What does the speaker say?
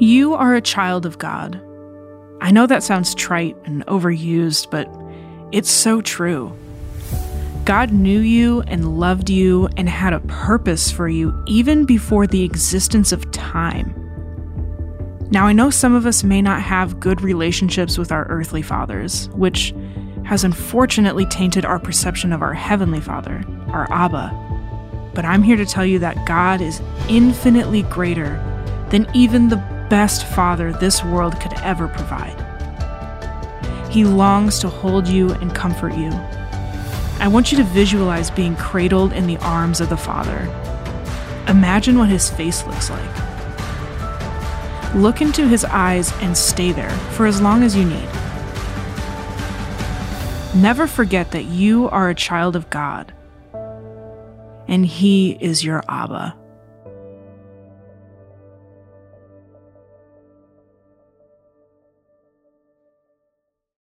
You are a child of God. I know that sounds trite and overused, but it's so true. God knew you and loved you and had a purpose for you even before the existence of time. Now, I know some of us may not have good relationships with our earthly fathers, which has unfortunately tainted our perception of our Heavenly Father, our Abba. But I'm here to tell you that God is infinitely greater than even the best father this world could ever provide. He longs to hold you and comfort you. I want you to visualize being cradled in the arms of the Father. Imagine what his face looks like. Look into his eyes and stay there for as long as you need. Never forget that you are a child of God, and he is your Abba.